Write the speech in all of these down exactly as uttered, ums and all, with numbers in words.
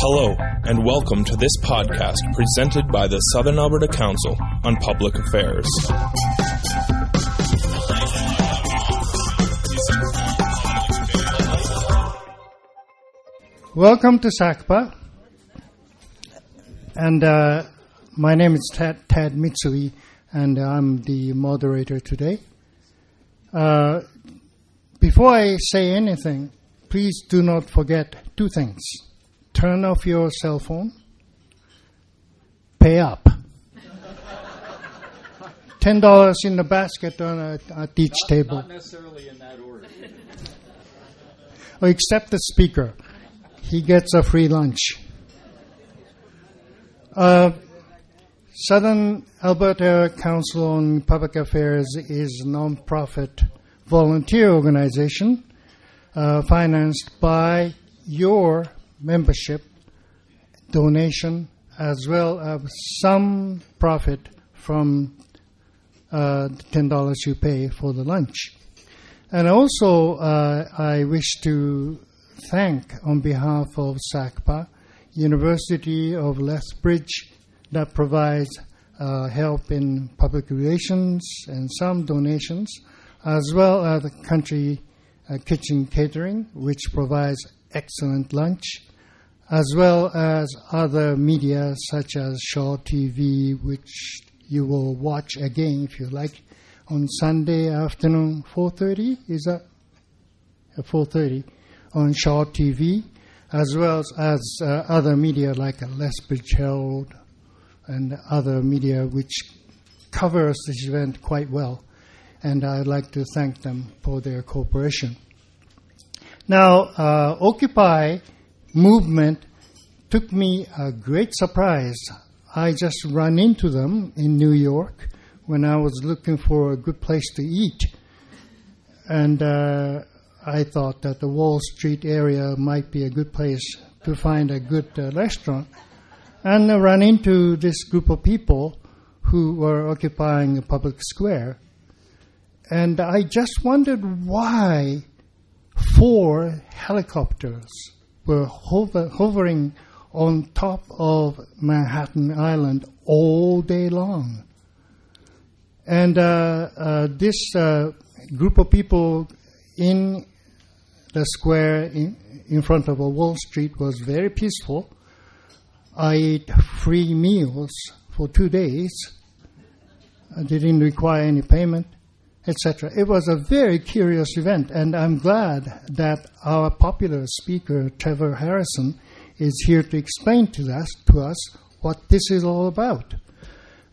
Hello, and welcome to this podcast presented by the Southern Alberta Council on Public Affairs. Welcome to SACPA, and uh, my name is Ted, Ted Mitsui, and I'm the moderator today. Uh, before I say anything, please do not forget two things. Turn off your cell phone. Pay up. Ten dollars in the basket on a, at each not, table. Not necessarily in that order. Except the speaker, he gets a free lunch. Uh, Southern Alberta Council on Public Affairs is a non-profit volunteer organization uh, financed by your membership, donation, as well as some profit from uh, ten dollars you pay for the lunch. And also, uh, I wish to thank, on behalf of SACPA, University of Lethbridge, that provides uh, help in public relations and some donations, as well as the Country uh, Kitchen Catering, which provides excellent lunch, as well as other media such as Shaw T V, which you will watch again if you like on Sunday afternoon, four thirty, is that? four thirty on Shaw T V, as well as uh, other media like Lethbridge Herald and other media which covers this event quite well. And I'd like to thank them for their cooperation. Now, uh, Occupy movement took me a great surprise. I just ran into them in New York when I was looking for a good place to eat. And uh, I thought that the Wall Street area might be a good place to find a good uh, restaurant. And I ran into this group of people who were occupying a public square. And I just wondered why four helicopters were hover, hovering on top of Manhattan Island all day long. And uh, uh, this uh, group of people in the square in, in front of Wall Street was very peaceful. I ate free meals for two days. I didn't require any payment, et cetera. It was a very curious event, and I'm glad that our popular speaker, Trevor Harrison, is here to explain to us, to us what this is all about.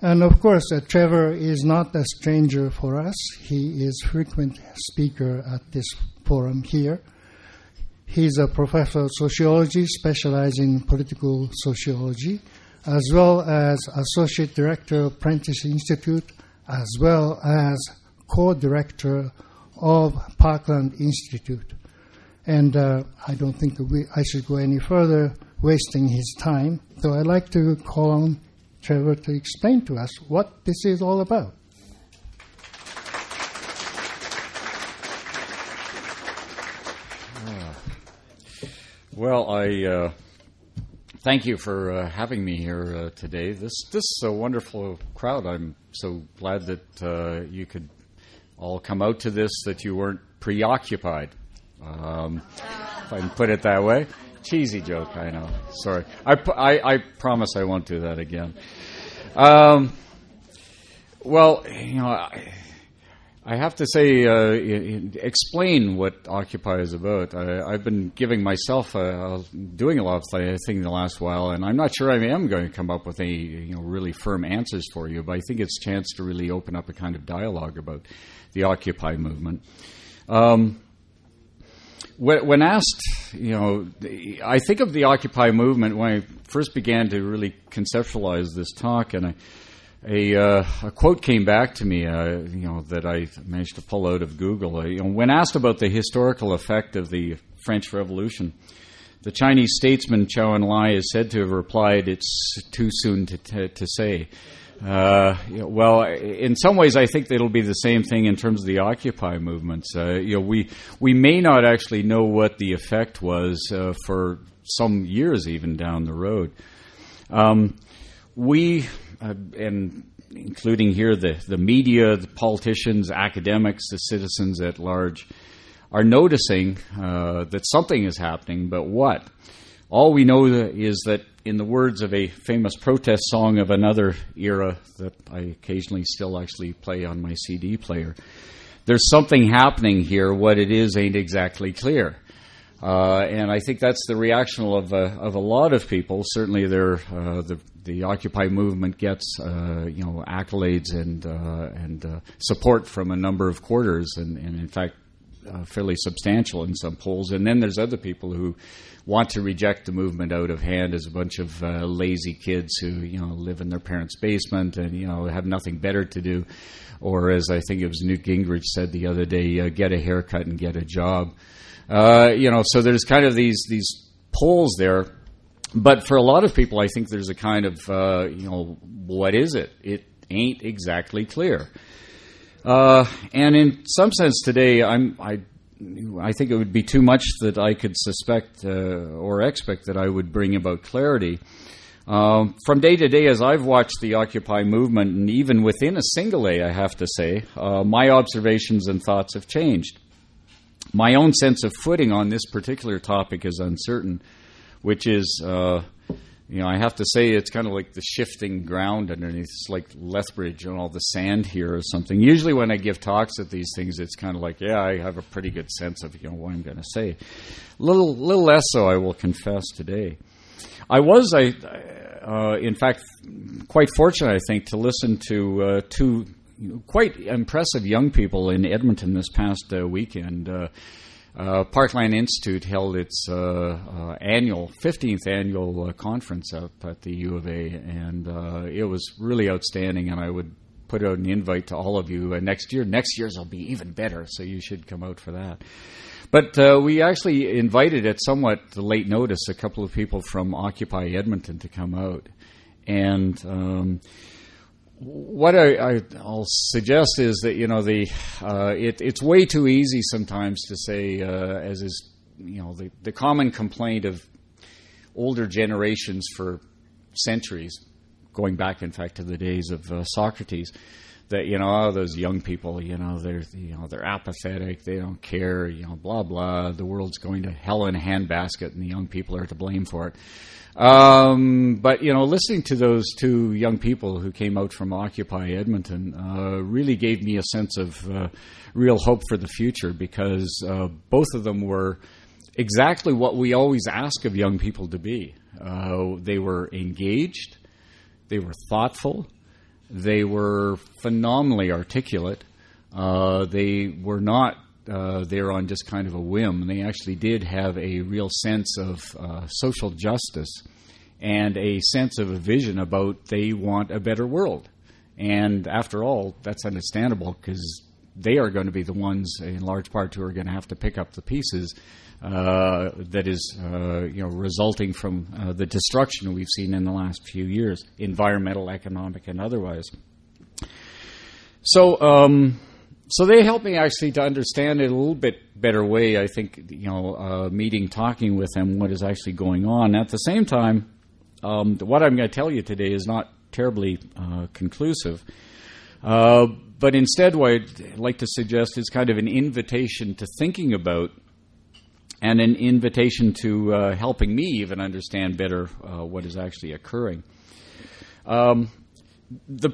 And of course, uh, Trevor is not a stranger for us. He is a frequent speaker at this forum here. He's a professor of sociology, specializing in political sociology, as well as associate director of Prentice Institute, as well as co-director of Parkland Institute. And uh, I don't think we, I should go any further wasting his time, so I'd like to call on Trevor to explain to us what this is all about. Uh, well, I uh, thank you for uh, having me here uh, today. This this is a wonderful crowd. I'm so glad that uh, you could all come out to this, that you weren't preoccupied, um, if I can put it that way. Cheesy joke, I know. Sorry. I, I, I promise I won't do that again. Um, well, you know, I, I have to say, uh, explain what Occupy is about. I, I've been giving myself, a, a, doing a lot of things the last while, and I'm not sure I am going to come up with any you know, really firm answers for you, but I think it's a chance to really open up a kind of dialogue about the Occupy movement. Um, when asked, you know, I think of the Occupy movement when I first began to really conceptualize this talk, and I, a, uh, a quote came back to me, uh, you know, that I managed to pull out of Google. Uh, you know, when asked about the historical effect of the French Revolution, the Chinese statesman Chou En-lai is said to have replied, "It's too soon to, t- to say." Uh, you know, well, in some ways, I think it'll be the same thing in terms of the Occupy movements. Uh, you know, we we may not actually know what the effect was uh, for some years even down the road. Um, we, uh, and including here the, the media, the politicians, academics, the citizens at large, are noticing uh, that something is happening, but what? All we know is that, in the words of a famous protest song of another era that I occasionally still actually play on my C D player, there's something happening here. What it is ain't exactly clear. Uh, and I think that's the reaction of a, of a lot of people. Certainly there, uh, the, the Occupy movement gets uh, you know, accolades and, uh, and uh, support from a number of quarters, and, and in fact, Uh, fairly substantial in some polls. And then there's other people who want to reject the movement out of hand as a bunch of uh, lazy kids who, you know, live in their parents' basement and, you know, have nothing better to do. Or, as I think it was Newt Gingrich said the other day, uh, get a haircut and get a job. Uh, you know, so there's kind of these, these polls there. But for a lot of people, I think there's a kind of, uh, you know, what is it? It ain't exactly clear. Uh, and in some sense today, I'm, I, I think it would be too much that I could suspect uh, or expect that I would bring about clarity. Uh, from day to day, as I've watched the Occupy movement, and even within a single day, I have to say, uh, my observations and thoughts have changed. My own sense of footing on this particular topic is uncertain, which is... Uh, You know, I have to say it's kind of like the shifting ground underneath. It's like Lethbridge and all the sand here or something. Usually when I give talks at these things, it's kind of like, yeah, I have a pretty good sense of, you know, what I'm going to say. Little, little less so, I will confess today. I was, I, uh, in fact, quite fortunate, I think, to listen to uh, two quite impressive young people in Edmonton this past uh, weekend. Uh, Uh, Parkland Institute held its uh, uh, annual, fifteenth annual uh, conference up at the U of A, and uh, it was really outstanding, and I would put out an invite to all of you uh, next year. Next year's will be even better, so you should come out for that. But uh, we actually invited at somewhat late notice a couple of people from Occupy Edmonton to come out, and... Um, What I, I, I'll suggest is that, you know, the uh, it, it's way too easy sometimes to say, uh, as is, you know, the, the common complaint of older generations for centuries, going back, in fact, to the days of uh, Socrates, that, you know, oh, those young people, you know, they're you know they're apathetic, they don't care, you know, blah, blah, the world's going to hell in a handbasket and the young people are to blame for it. Um, but, you know, listening to those two young people who came out from Occupy Edmonton uh, really gave me a sense of uh, real hope for the future, because uh, both of them were exactly what we always ask of young people to be. Uh, they were engaged, they were thoughtful, they were phenomenally articulate, uh, they were not Uh, there on just kind of a whim. And they actually did have a real sense of uh, social justice and a sense of a vision about they want a better world. And after all, that's understandable, because they are going to be the ones in large part who are going to have to pick up the pieces uh, that is uh, you know, resulting from uh, the destruction we've seen in the last few years, environmental, economic, and otherwise. So... Um, So they helped me actually to understand it a little bit better way, I think, you know, uh, meeting, talking with them, what is actually going on. At the same time, um, what I'm going to tell you today is not terribly uh, conclusive, uh, but instead what I'd like to suggest is kind of an invitation to thinking about and an invitation to uh, helping me even understand better uh, what is actually occurring. Um, the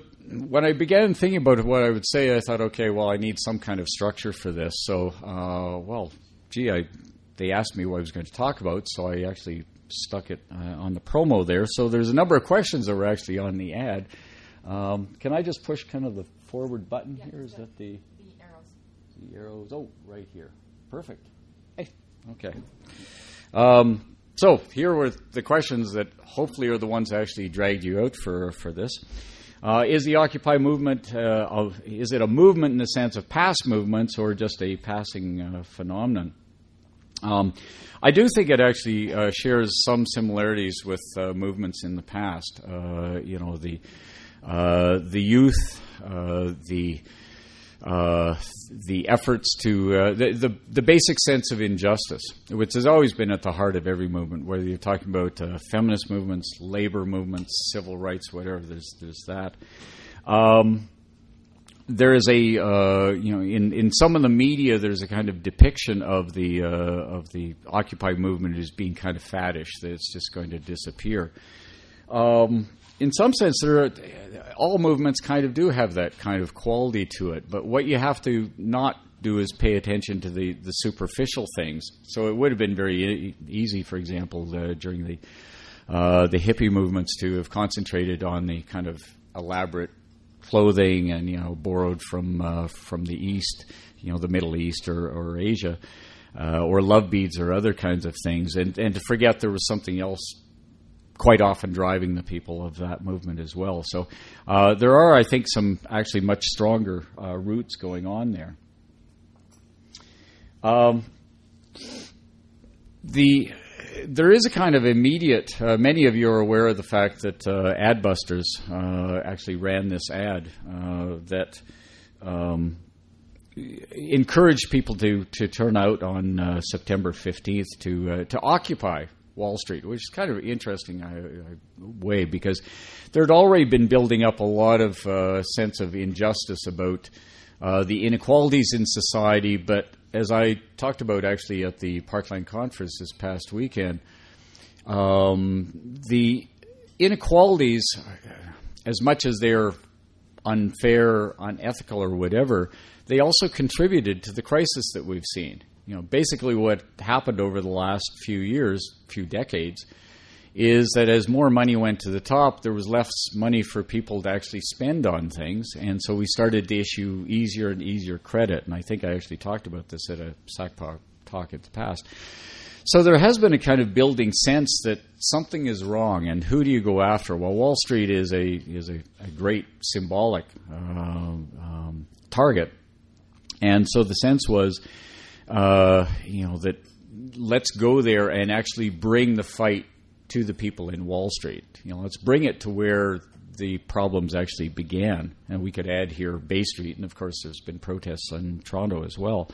When I began thinking about what I would say, I thought, okay, well, I need some kind of structure for this. So, uh, well, gee, I, they asked me what I was going to talk about, so I actually stuck it uh, on the promo there. So there's a number of questions that were actually on the ad. Um, can I just push kind of the forward button yeah, here? Is the, that the, the arrows? The arrows. Oh, right here. Perfect. Hey. Okay. Um, so here were the questions that hopefully are the ones that actually dragged you out for for this. Uh, is the Occupy movement, uh, of, is it a movement in the sense of past movements or just a passing uh, phenomenon? Um, I do think it actually uh, shares some similarities with uh, movements in the past. Uh, you know, the, uh, the youth, uh, the uh, the efforts to uh, the, the the basic sense of injustice, which has always been at the heart of every movement, whether you're talking about uh, feminist movements, labor movements, civil rights, whatever. There's there's that. Um, there is a uh, you know in, in some of the media there's a kind of depiction of the uh, of the Occupy movement as being kind of faddish, that it's just going to disappear. Um, in some sense, there are, all movements kind of do have that kind of quality to it. But what you have to not do is pay attention to the, the superficial things. So it would have been very e- easy, for example, uh, during the uh, the hippie movements to have concentrated on the kind of elaborate clothing and, you know, borrowed from uh, from the East, you know, the Middle East or, or Asia, uh, or love beads or other kinds of things, and, and to forget there was something else quite often driving the people of that movement as well. So uh, there are, I think, some actually much stronger uh, roots going on there. Um, the there is a kind of immediate, uh, many of you are aware of the fact that uh, Adbusters uh, actually ran this ad uh, that um, encouraged people to, to turn out on uh, September fifteenth to uh, to occupy Wall Street, which is kind of interesting uh, way, because there had already been building up a lot of uh, sense of injustice about uh, the inequalities in society. But as I talked about actually at the Parkland conference this past weekend, um, the inequalities, as much as they're unfair, unethical, or whatever, they also contributed to the crisis that we've seen. You know, basically what happened over the last few years, few decades, is that as more money went to the top, there was less money for people to actually spend on things. And so we started to issue easier and easier credit. And I think I actually talked about this at a SACPA talk in the past. So there has been a kind of building sense that something is wrong. And who do you go after? Well, Wall Street is a is a, a great symbolic uh, um, target. And so the sense was, Uh, you know, that let's go there and actually bring the fight to the people in Wall Street. You know, let's bring it to where the problems actually began. And we could add here Bay Street, and of course there's been protests in Toronto as well.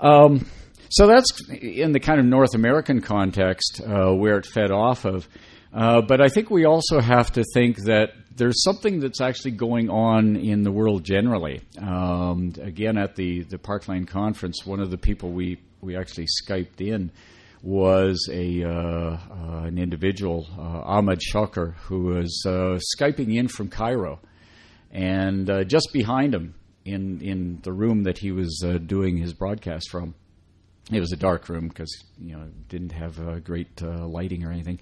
Um, so that's in the kind of North American context uh, where it fed off of. Uh, but I think we also have to think that there's something that's actually going on in the world generally. Um, again, at the, the Parkland conference, one of the people we, we actually Skyped in was a uh, uh, an individual, uh, Ahmad Shokar, who was uh, Skyping in from Cairo. And uh, just behind him in, in the room that he was uh, doing his broadcast from, it was a dark room because, you know, it didn't have uh, great uh, lighting or anything.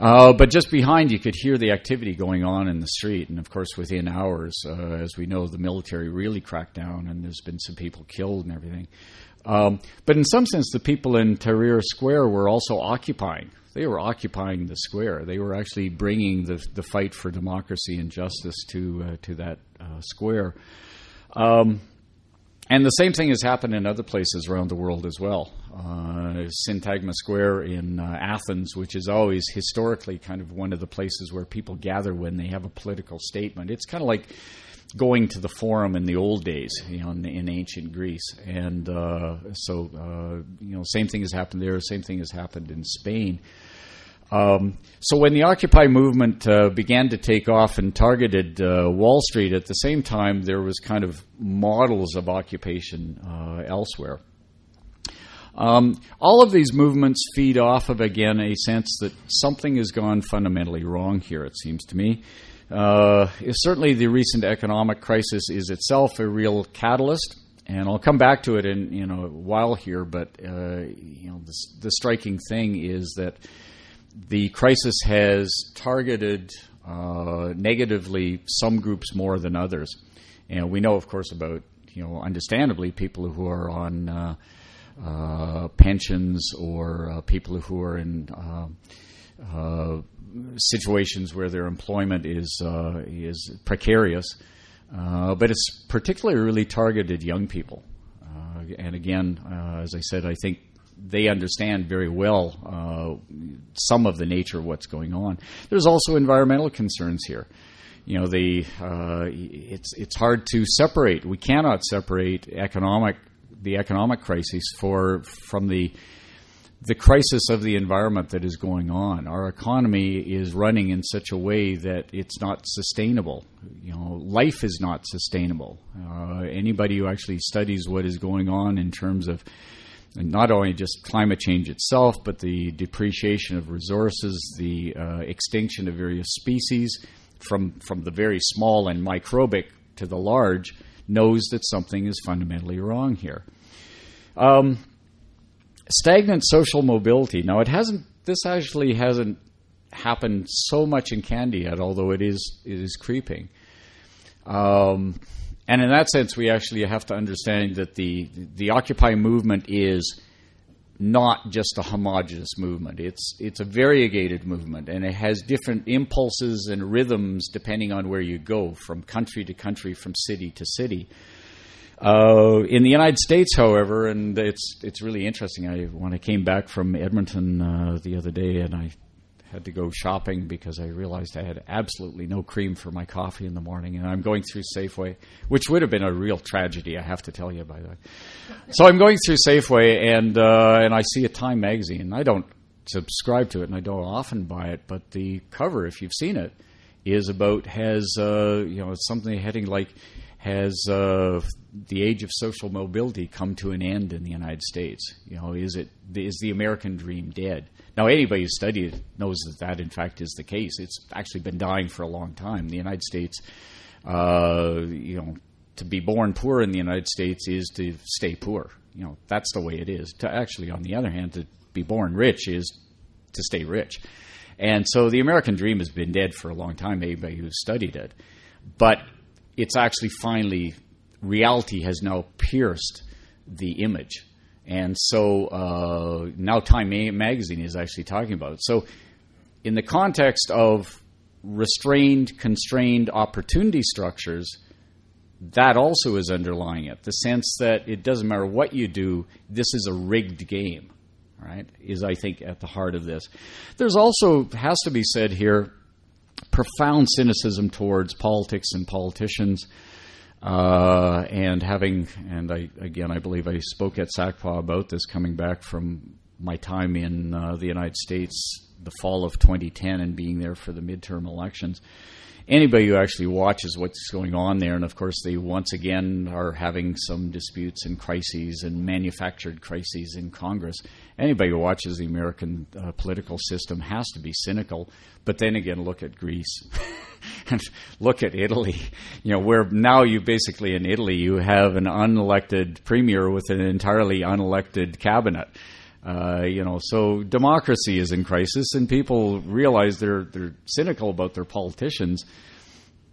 Uh, but just behind, you could hear the activity going on in the street. And, of course, within hours, uh, as we know, the military really cracked down and there's been some people killed and everything. Um, but in some sense, the people in Tahrir Square were also occupying. They were occupying the square. They were actually bringing the the fight for democracy and justice to, uh, to that uh, square. Um, and the same thing has happened in other places around the world as well. Uh, Syntagma Square in uh, Athens, which is always historically kind of one of the places where people gather when they have a political statement. It's kind of like going to the Forum in the old days, you know, in, in ancient Greece. And uh, so, uh, you know, same thing has happened there. Same thing has happened in Spain. Um, so when the Occupy movement uh, began to take off and targeted uh, Wall Street, at the same time there was kind of models of occupation uh, elsewhere. Um, all of these movements feed off of, again, a sense that something has gone fundamentally wrong here, it seems to me. Uh, certainly the recent economic crisis is itself a real catalyst, and I'll come back to it in, in a while here, but uh, you know, the, the striking thing is that the crisis has targeted uh, negatively some groups more than others. And we know, of course, about, you know, understandably, people who are on Uh, Uh, pensions or uh, people who are in uh, uh, situations where their employment is uh, is precarious, uh, but it's particularly really targeted young people. Uh, and again, uh, as I said, I think they understand very well uh, some of the nature of what's going on. There's also environmental concerns here. you know, the uh, it's it's hard to separate. We cannot separate economic the economic crisis for from the the crisis of the environment that is going on. Our economy is running in such a way that it's not sustainable. You know, life is not sustainable. Uh, anybody who actually studies what is going on in terms of not only just climate change itself, but the depreciation of resources, the uh, extinction of various species, from from the very small and microbic to the large, knows that something is fundamentally wrong here. Um, Stagnant social mobility. Now, it hasn't. This actually hasn't happened so much in Canada yet, although it is it is creeping. Um, and in that sense, we actually have to understand that the the Occupy movement is not just a homogenous movement. It's it's a variegated movement, and it has different impulses and rhythms depending on where you go, from country to country, from city to city. Uh, in the United States, however, and it's it's really interesting. I when I came back from Edmonton uh, the other day, and I had to go shopping because I realized I had absolutely no cream for my coffee in the morning, and I'm going through Safeway, which would have been a real tragedy, I have to tell you, by the way. So I'm going through Safeway, and uh, and I see a Time magazine. I don't subscribe to it, and I don't often buy it, but the cover, if you've seen it, is about has uh, you know something heading like. Has uh, the age of social mobility come to an end in the United States? You know, is it is the American dream dead? Now, anybody who's studied it knows that that, in fact, is the case. It's actually been dying for a long time. The United States, uh, you know, to be born poor in the United States is to stay poor. You know, that's the way it is. To actually, on the other hand, to be born rich is to stay rich. And so the American dream has been dead for a long time, anybody who's studied it. But it's actually finally, reality has now pierced the image. And so uh, now Time magazine is actually talking about it. So in the context of restrained, constrained opportunity structures, that also is underlying it. The sense that it doesn't matter what you do, this is a rigged game, right, is, I think, at the heart of this. There's also, has to be said here, profound cynicism towards politics and politicians, uh, and having, and I, again, I believe I spoke at SACPA about this coming back from my time in uh, the United States, the fall of twenty ten, and being there for the midterm elections. Anybody who actually watches what's going on there, and of course they once again are having some disputes and crises and manufactured crises in Congress. Anybody who watches the American uh, political system has to be cynical. But then again, look at Greece and look at Italy. You know, where now you basically in Italy you have an unelected premier with an entirely unelected cabinet. Uh, you know, so democracy is in crisis, and people realize they're they're cynical about their politicians,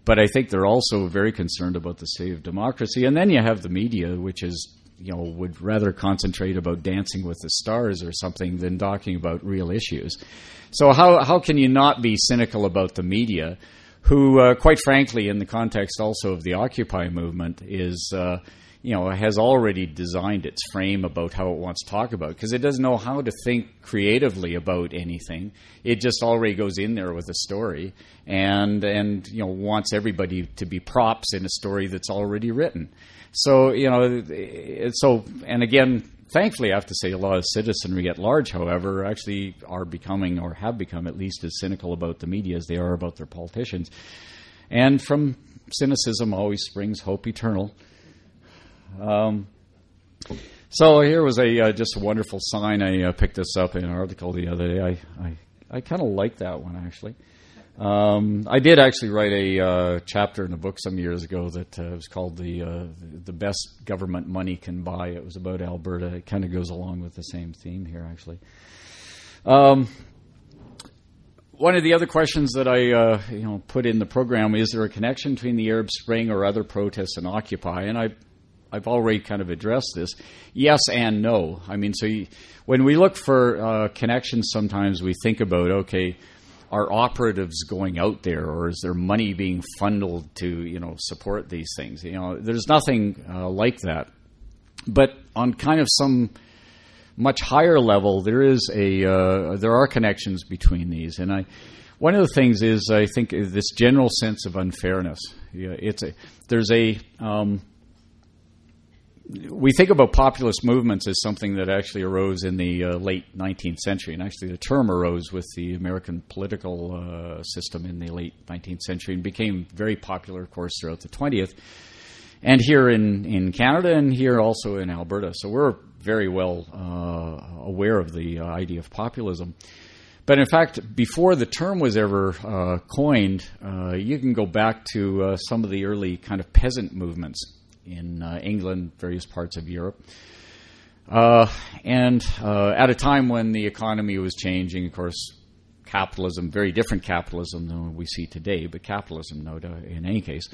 but I think they're also very concerned about the state of democracy. And then you have the media, which is, you know, would rather concentrate about Dancing with the Stars or something than talking about real issues. So how how can you not be cynical about the media, who, uh, quite frankly, in the context also of the Occupy movement, is uh, you know, has already designed its frame about how it wants to talk about it, because it doesn't know how to think creatively about anything. It just already goes in there with a story and, and you know, wants everybody to be props in a story that's already written. So, you know, so, and again, thankfully, I have to say a lot of citizenry at large, however, actually are becoming or have become at least as cynical about the media as they are about their politicians. And from cynicism always springs hope eternal. Um, so here was a uh, just a wonderful sign. I uh, picked this up in an article the other day. I I, I kind of like that one, actually. Um, I did actually write a uh, chapter in a book some years ago that uh, was called the, uh, the Best Government Money Can Buy. It was about Alberta. It kind of goes along with the same theme here, actually. Um, one of the other questions that I uh, you know put in the program, is there a connection between the Arab Spring or other protests and Occupy? And I I've already kind of addressed this. Yes and no. I mean, so you, when we look for uh, connections, sometimes we think about, okay, are operatives going out there, or is there money being funneled to, you know, support these things? You know, there's nothing uh, like that. But on kind of some much higher level, there is a uh, there are connections between these, and I. One of the things is, I think, is this general sense of unfairness. Yeah, it's a, there's a um, we think about populist movements as something that actually arose in the uh, late nineteenth century, and actually the term arose with the American political uh, system in the late nineteenth century and became very popular, of course, throughout the twentieth, and here in, in Canada and here also in Alberta. So we're very well uh, aware of the uh, idea of populism. But in fact, before the term was ever uh, coined, uh, you can go back to uh, some of the early kind of peasant movements in uh, England, various parts of Europe. Uh, and uh, at a time when the economy was changing, of course, capitalism, very different capitalism than we see today, but capitalism, no doubt, in any case,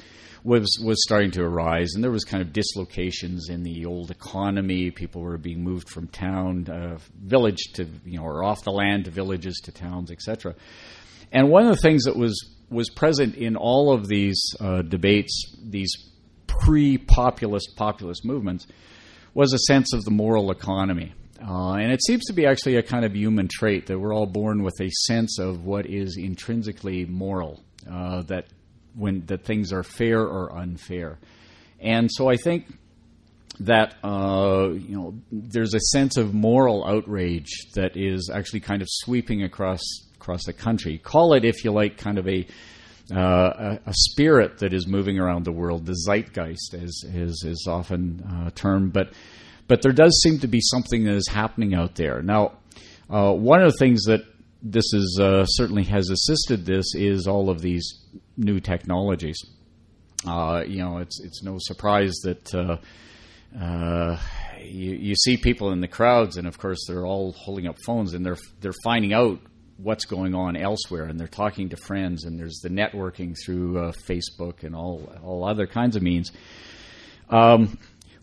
was was starting to arise. And there was kind of dislocations in the old economy. People were being moved from town, uh, village to, you know, or off the land to villages to towns, et cetera. And one of the things that was, was present in all of these uh, debates, these pre-populist, populist movements, was a sense of the moral economy. Uh, and it seems to be actually a kind of human trait that we're all born with a sense of what is intrinsically moral, uh, that when that things are fair or unfair. And so I think that uh, you know, there's a sense of moral outrage that is actually kind of sweeping across across the country. Call it, if you like, kind of a Uh, a, a spirit that is moving around the world, the zeitgeist, as is, is often uh, termed. But but there does seem to be something that is happening out there. Now, uh, one of the things that this is uh, certainly has assisted this is all of these new technologies. Uh, you know, it's it's no surprise that uh, uh, you, you see people in the crowds, and of course they're all holding up phones, and they're they're finding out what's going on elsewhere, and they're talking to friends, and there's the networking through uh, Facebook and all all other kinds of means. Um,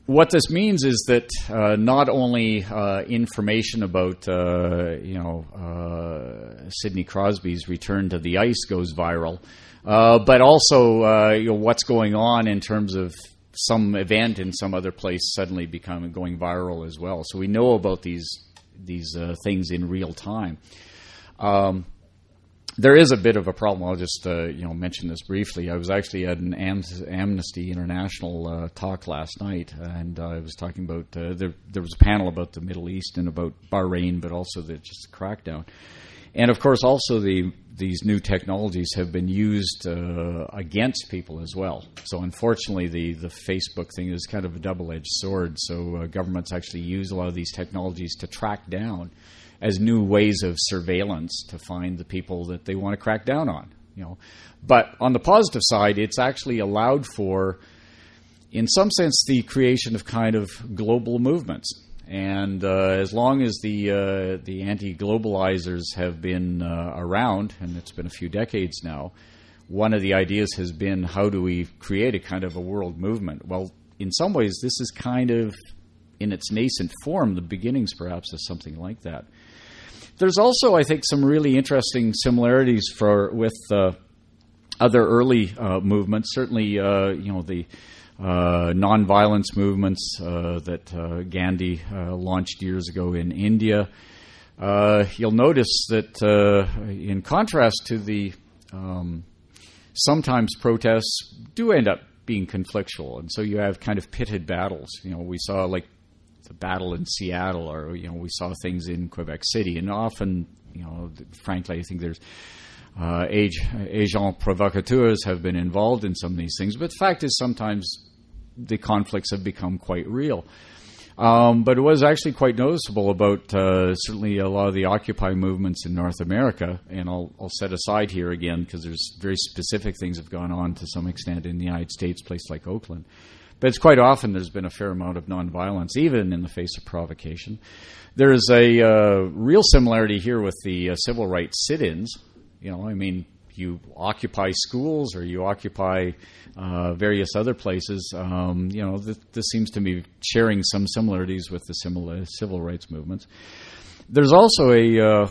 what this means is that uh, not only uh, information about uh, you know uh, Sidney Crosby's return to the ice goes viral, uh, but also uh, you know, what's going on in terms of some event in some other place suddenly becoming going viral as well. So we know about these these uh, things in real time. Um, there is a bit of a problem. I'll just uh, you know mention this briefly. I was actually at an Am- Amnesty International uh, talk last night, and uh, I was talking about uh, there, there was a panel about the Middle East and about Bahrain, but also the just the crackdown. And of course, also the these new technologies have been used uh, against people as well. So unfortunately, the the Facebook thing is kind of a double-edged sword. So uh, governments actually use a lot of these technologies to track down, as new ways of surveillance to find the people that they want to crack down on, you know. But on the positive side, it's actually allowed for, in some sense, the creation of kind of global movements. And uh, as long as the uh, the anti-globalizers have been uh, around, and it's been a few decades now, one of the ideas has been, how do we create a kind of a world movement? Well, in some ways, this is kind of, in its nascent form, the beginnings perhaps of something like that. There's also, I think, some really interesting similarities for with uh, other early uh, movements. Certainly, uh, you know, the uh, nonviolence movements uh, that uh, Gandhi uh, launched years ago in India. Uh, you'll notice that, uh, in contrast to the um, sometimes protests do end up being conflictual, and so you have kind of pitted battles. You know, we saw like the battle in Seattle, or, you know, we saw things in Quebec City, and often, you know, frankly, I think there's uh, agents provocateurs have been involved in some of these things, but the fact is sometimes the conflicts have become quite real. Um, but it was actually quite noticeable about uh, certainly a lot of the Occupy movements in North America, and I'll, I'll set aside here again because there's very specific things that have gone on to some extent in the United States, place like Oakland. But it's quite often there's been a fair amount of nonviolence, even in the face of provocation. There is a uh, real similarity here with the uh, civil rights sit-ins. You know, I mean, you occupy schools or you occupy uh, various other places. Um, you know, th- this seems to me sharing some similarities with the similar civil rights movements. There's also a uh,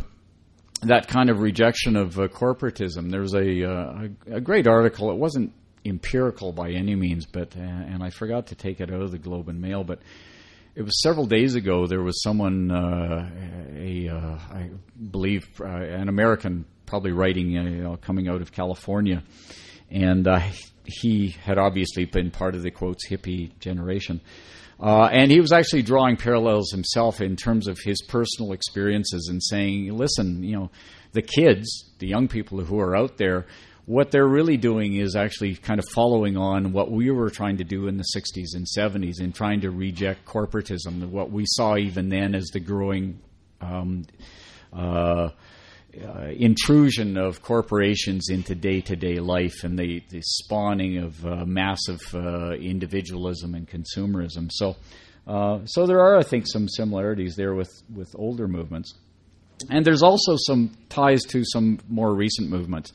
that kind of rejection of uh, corporatism. There's a, uh, a a great article. It wasn't empirical by any means, but uh, and I forgot to take it out of the Globe and Mail, but It was several days ago. There was someone, uh, a, uh, I believe, uh, an American, probably writing, you know, coming out of California, and uh, he had obviously been part of the quotes hippie generation. Uh, and he was actually drawing parallels himself in terms of his personal experiences and saying, listen, you know, the kids, the young people who are out there, what they're really doing is actually kind of following on what we were trying to do in the sixties and seventies in trying to reject corporatism, what we saw even then as the growing um, uh, uh, intrusion of corporations into day-to-day life and the, the spawning of uh, massive uh, individualism and consumerism. So uh, so there are, I think, some similarities there with, with older movements. And there's also some ties to some more recent movements.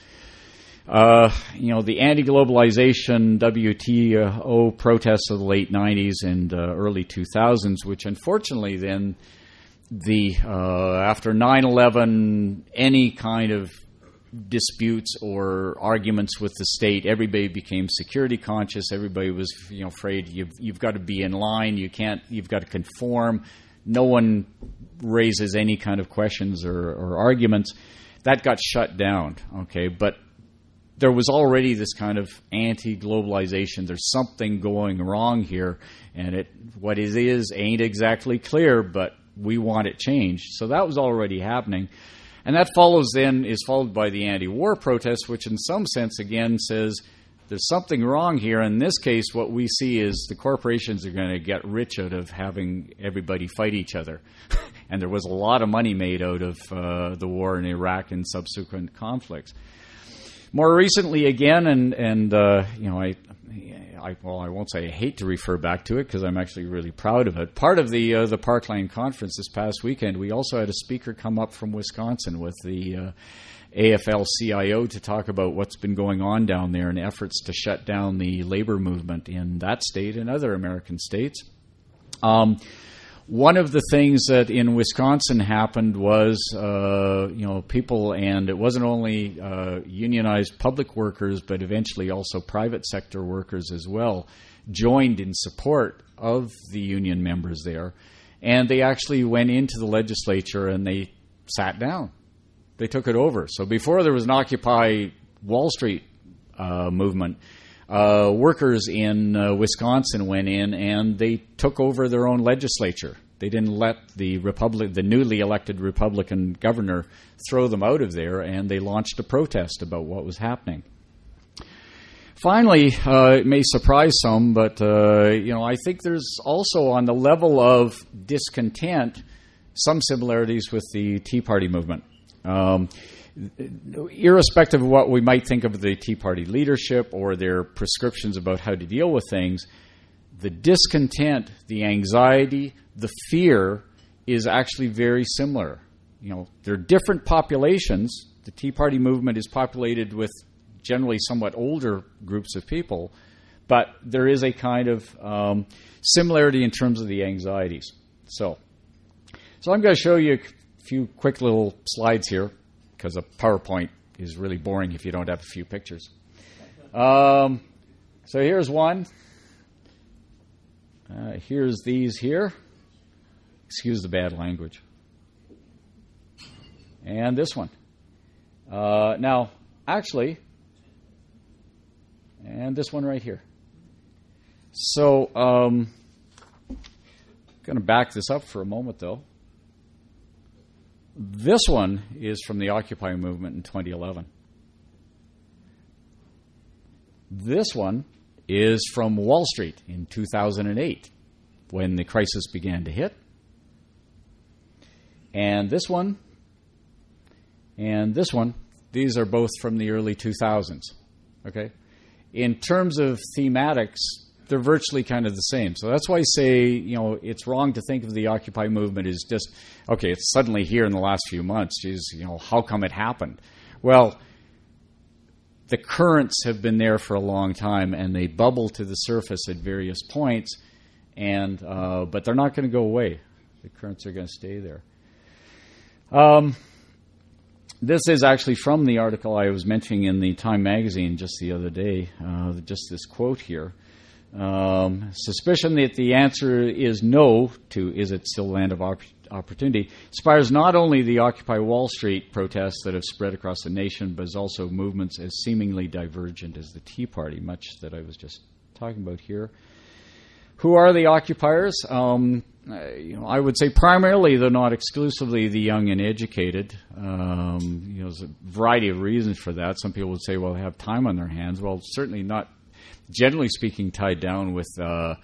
Uh, you know, the anti-globalization W T O protests of the late nineties and uh, early two thousands, which unfortunately then the uh, after nine eleven, any kind of disputes or arguments with the state, everybody became security conscious. Everybody was, you know, afraid you've, you've got to be in line. You can't. You've got to conform. No one raises any kind of questions or, or arguments. That got shut down. Okay, but there was already this kind of anti-globalization. There's something going wrong here, and it what it is ain't exactly clear, but we want it changed. So that was already happening. And that follows then, is followed by the anti-war protest, which in some sense, again, says there's something wrong here. In this case, what we see is the corporations are going to get rich out of having everybody fight each other. And there was a lot of money made out of uh, the war in Iraq and subsequent conflicts. More recently, again, and and uh, you know, I, I well, I won't say I hate to refer back to it because I'm actually really proud of it. Part of the uh, the Parkland conference this past weekend, we also had a speaker come up from Wisconsin with the uh, A F L C I O to talk about what's been going on down there and efforts to shut down the labor movement in that state and other American states. Um, One of the things that in Wisconsin happened was, uh, you know, people, and it wasn't only uh, unionized public workers, but eventually also private sector workers as well, joined in support of the union members there. And they actually went into the legislature and they sat down. They took it over. So before there was an Occupy Wall Street uh, movement, Uh, workers in uh, Wisconsin went in and they took over their own legislature. They didn't let the Republic, the newly elected Republican governor throw them out of there, and they launched a protest about what was happening. Finally, uh, it may surprise some, but uh, you know, I think there's also on the level of discontent some similarities with the Tea Party movement. Um, Irrespective of what we might think of the Tea Party leadership or their prescriptions about how to deal with things, the discontent, the anxiety, the fear is actually very similar. You know, they're different populations. The Tea Party movement is populated with generally somewhat older groups of people, but there is a kind of um, similarity in terms of the anxieties. So, so I'm going to show you a few quick little slides here, because a PowerPoint is really boring if you don't have a few pictures. Um, so here's one. Uh, here's these here. Excuse the bad language. And this one. Uh, now, actually, and this one right here. So um, I'm going to back this up for a moment, though. This one is from the Occupy movement in twenty eleven. This one is from Wall Street in two thousand eight, when the crisis began to hit. And this one, and this one, these are both from the early two thousands. Okay? In terms of thematics, they're virtually kind of the same. So that's why I say, you know, it's wrong to think of the Occupy movement as just, okay, it's suddenly here in the last few months. Geez, you know, how come it happened? Well, the currents have been there for a long time, and they bubble to the surface at various points, and uh, but they're not going to go away. The currents are going to stay there. Um, this is actually from the article I was mentioning in the Time magazine just the other day, uh, just this quote here. Um, suspicion that the answer is no to is it still land of op- opportunity inspires not only the Occupy Wall Street protests that have spread across the nation, but is also movements as seemingly divergent as the Tea Party, much that I was just talking about here. Who are the occupiers? Um, you know, I would say primarily, though not exclusively, the young and educated. Um, you know, there's a variety of reasons for that. Some people would say, well, they have time on their hands. Well, certainly not, generally speaking, tied down with uh,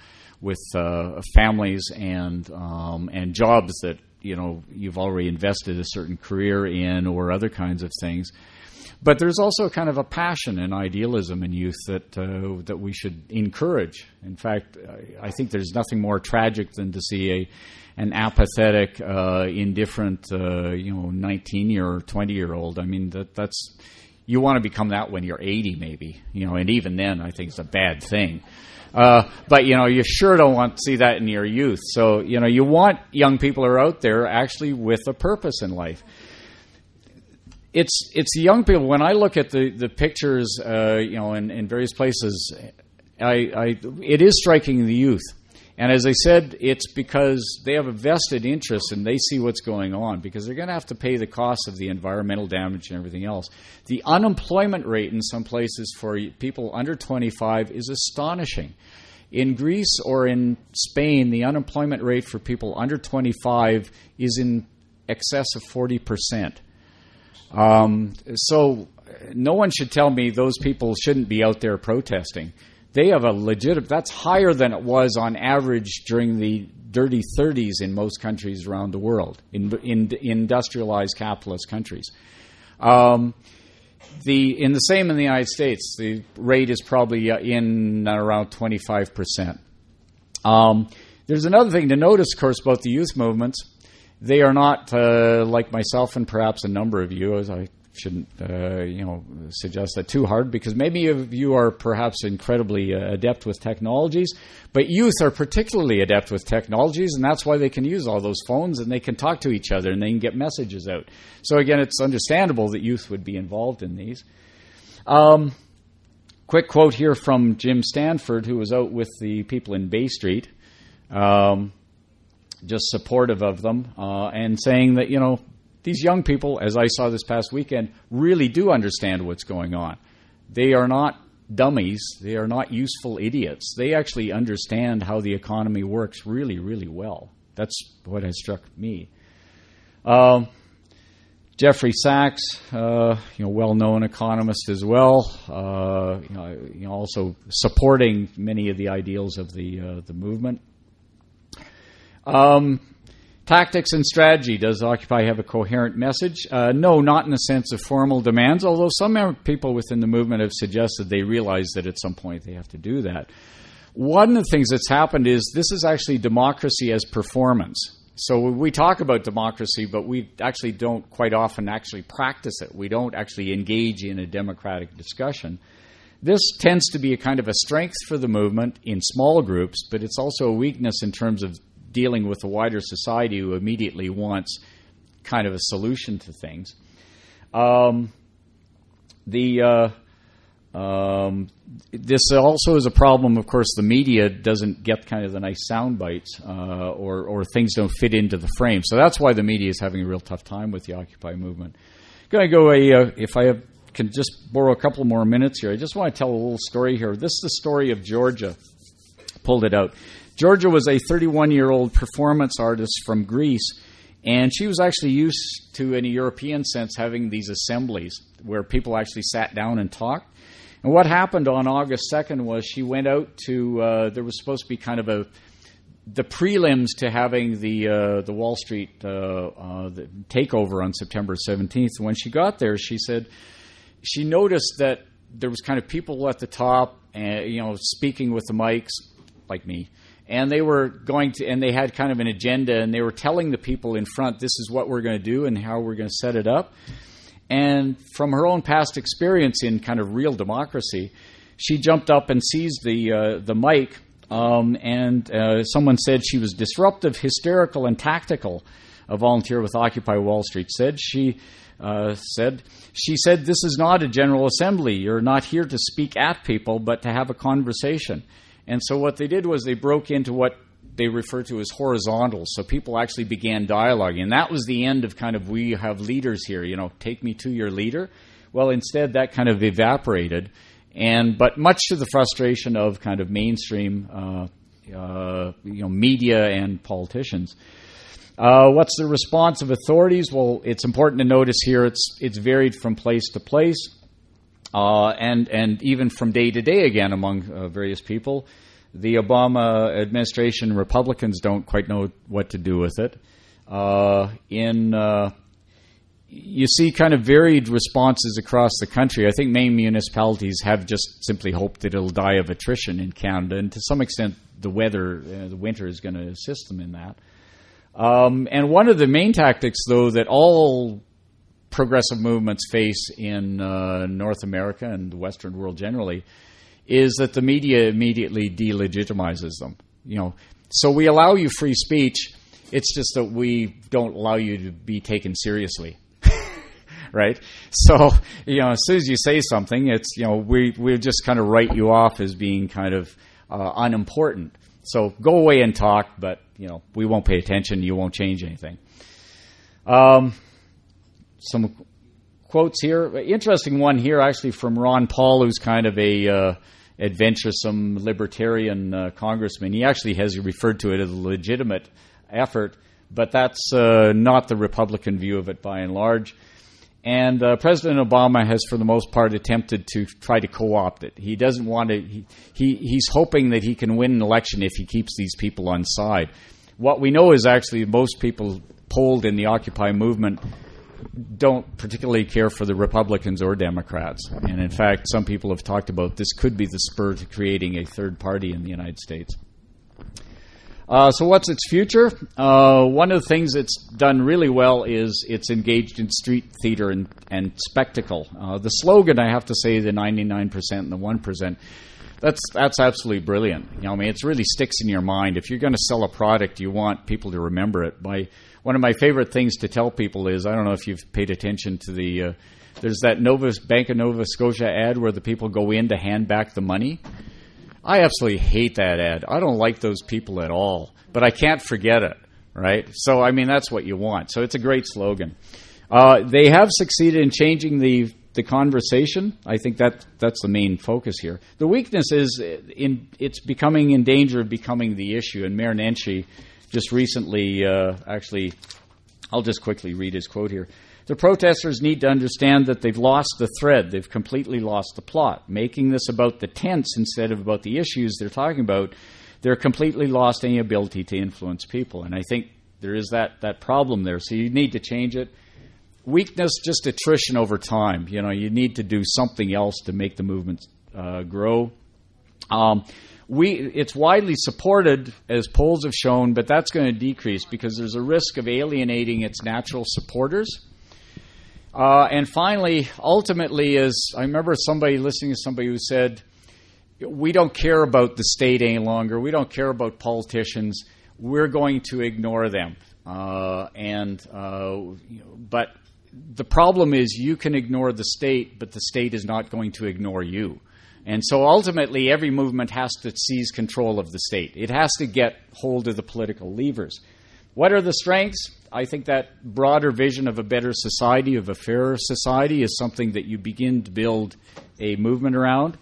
with uh, families and um, and jobs that, you know, you've already invested a certain career in or other kinds of things. But there's also kind of a passion and idealism in youth that uh, that we should encourage. In fact, I think there's nothing more tragic than to see a an apathetic, uh, indifferent, uh, you know, nineteen-year or twenty-year-old. I mean, that that's. You want to become that when you're eighty, maybe, you know, and even then I think it's a bad thing. Uh, but, you know, you sure don't want to see that in your youth. So, you know, you want young people who are out there actually with a purpose in life. It's it's the young people. When I look at the, the pictures, uh, you know, in, in various places, I, I it is striking the youth. And as I said, it's because they have a vested interest and they see what's going on, because they're going to have to pay the cost of the environmental damage and everything else. The unemployment rate in some places for people under twenty-five is astonishing. In Greece or in Spain, the unemployment rate for people under twenty-five is in excess of forty percent. Um, so no one should tell me those people shouldn't be out there protesting. They have a legitimate, that's higher than it was on average during the dirty thirties in most countries around the world, in, in industrialized capitalist countries. Um, the in the same in the United States, the rate is probably in around twenty-five percent. Um, there's another thing to notice, of course, about the youth movements. They are not uh, like myself and perhaps a number of you, as I shouldn't uh, you know, suggest that too hard, because maybe you are perhaps incredibly uh, adept with technologies, but youth are particularly adept with technologies, and that's why they can use all those phones, and they can talk to each other, and they can get messages out. So again, it's understandable that youth would be involved in these. Um, quick quote here from Jim Stanford, who was out with the people in Bay Street, um, just supportive of them, uh, and saying that, you know, these young people, as I saw this past weekend, really do understand what's going on. They are not dummies. They are not useful idiots. They actually understand how the economy works really, really well. That's what has struck me. Um, Jeffrey Sachs, uh, you know, well-known economist as well, uh, you know, you know, also supporting many of the ideals of the uh, the movement. Um. Tactics and strategy. Does Occupy have a coherent message? Uh, no, not in the sense of formal demands, although some people within the movement have suggested they realize that at some point they have to do that. One of the things that's happened is this is actually democracy as performance. So we talk about democracy, but we actually don't quite often actually practice it. We don't actually engage in a democratic discussion. This tends to be a kind of a strength for the movement in small groups, but it's also a weakness in terms of dealing with the wider society who immediately wants kind of a solution to things. Um, the uh, um, this also is a problem, of course. The media doesn't get kind of the nice sound bites, uh, or, or things don't fit into the frame. So that's why the media is having a real tough time with the Occupy movement. I'm going to go, a, uh, if I have, can just borrow a couple more minutes here. I just want to tell a little story here. This is the story of Georgia. Pulled it out. Georgia was a thirty-one-year-old performance artist from Greece, and she was actually used to, in a European sense, having these assemblies where people actually sat down and talked. And what happened on August second was she went out to, uh, there was supposed to be kind of a, the prelims to having the uh, the Wall Street uh, uh, the takeover on September seventeenth. When she got there, she said, she noticed that there was kind of people at the top, uh, you know, speaking with the mics, like me. And they were going to, and they had kind of an agenda, and they were telling the people in front, this is what we're going to do and how we're going to set it up. And from her own past experience in kind of real democracy, she jumped up and seized the uh, the mic, um, and uh, someone said she was disruptive, hysterical, and tactical. A volunteer with Occupy Wall Street said she uh, said she said this is not a general assembly. You're not here to speak at people, but to have a conversation. And so what they did was they broke into what they refer to as horizontals. So people actually began dialoguing. And that was the end of kind of, we have leaders here, you know, take me to your leader. Well, instead, that kind of evaporated. And but much to the frustration of kind of mainstream uh, uh, you know, media and politicians. Uh, what's the response of authorities? Well, it's important to notice here it's it's varied from place to place, uh, and and even from day to day again among uh, various people. The Obama administration Republicans don't quite know what to do with it. Uh, in uh, you see kind of varied responses across the country. I think many municipalities have just simply hoped that it'll die of attrition in Canada, and to some extent the weather, uh, the winter is going to assist them in that. Um, and one of the main tactics, though, that all progressive movements face in uh, North America and the Western world generally is that the media immediately delegitimizes them. You know, so we allow you free speech, it's just that we don't allow you to be taken seriously. Right? So, you know, as soon as you say something, it's, you know, we, we just kind of write you off as being kind of uh, unimportant. So go away and talk, but, you know, we won't pay attention. You won't change anything. Um, some quotes here. Interesting one here, actually, from Ron Paul, who's kind of a uh, adventuresome libertarian uh, congressman. He actually has referred to it as a legitimate effort, but that's uh, not the Republican view of it by and large. And uh, President Obama has, for the most part, attempted to try to co-opt it. He doesn't want to. He, he he's hoping that he can win an election if he keeps these people on side. What we know is actually most people polled in the Occupy movement don't particularly care for the Republicans or Democrats. And in fact, some people have talked about this could be the spur to creating a third party in the United States. Uh, so what's its future? Uh, one of the things it's done really well is it's engaged in street theater and, and spectacle. Uh, the slogan, I have to say, the ninety-nine percent and the one percent, that's that's absolutely brilliant. You know, I mean, it really sticks in your mind. If you're going to sell a product, you want people to remember it. By one of my favorite things to tell people is, I don't know if you've paid attention to the, uh, there's that Nova, Bank of Nova Scotia ad where the people go in to hand back the money. I absolutely hate that ad. I don't like those people at all, but I can't forget it, right? So, I mean, that's what you want. So it's a great slogan. Uh, they have succeeded in changing the the conversation. I think that that's the main focus here. The weakness is in it's becoming in danger of becoming the issue, and Mayor Nenshi just recently, uh, actually, I'll just quickly read his quote here. The protesters need to understand that they've lost the thread. They've completely lost the plot. Making this about the tents instead of about the issues they're talking about, they're completely lost any ability to influence people. And I think there is that, that problem there. So you need to change it. Weakness, just attrition over time. You know, you need to do something else to make the movement uh, grow. Um, we it's widely supported, as polls have shown, but that's going to decrease because there's a risk of alienating its natural supporters. Uh, and finally, ultimately, is I remember somebody listening to somebody who said, we don't care about the state any longer. We don't care about politicians. We're going to ignore them. Uh, and uh, you know, but the problem is you can ignore the state, but the state is not going to ignore you. And so ultimately, every movement has to seize control of the state. It has to get hold of the political levers. What are the strengths? I think that broader vision of a better society, of a fairer society, is something that you begin to build a movement around.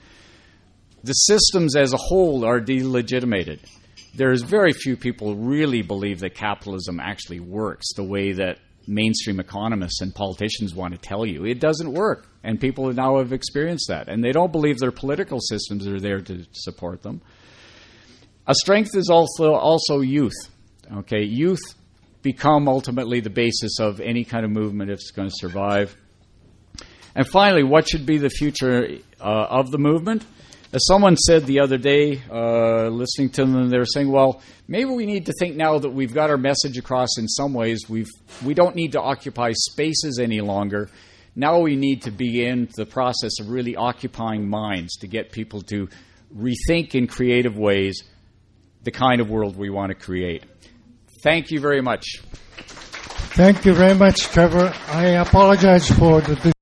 The systems as a whole are delegitimated. There's very few people really believe that capitalism actually works the way that mainstream economists and politicians want to tell you. It doesn't work, and people now have experienced that, and they don't believe their political systems are there to support them. A strength is also also youth. Okay, youth become ultimately the basis of any kind of movement if it's going to survive. And finally, what should be the future uh, of the movement? As someone said the other day, uh, listening to them, they were saying, well, maybe we need to think now that we've got our message across in some ways. We've, we don't need to occupy spaces any longer. Now we need to begin the process of really occupying minds to get people to rethink in creative ways the kind of world we want to create. Thank you very much. Thank you very much, Trevor. I apologize for the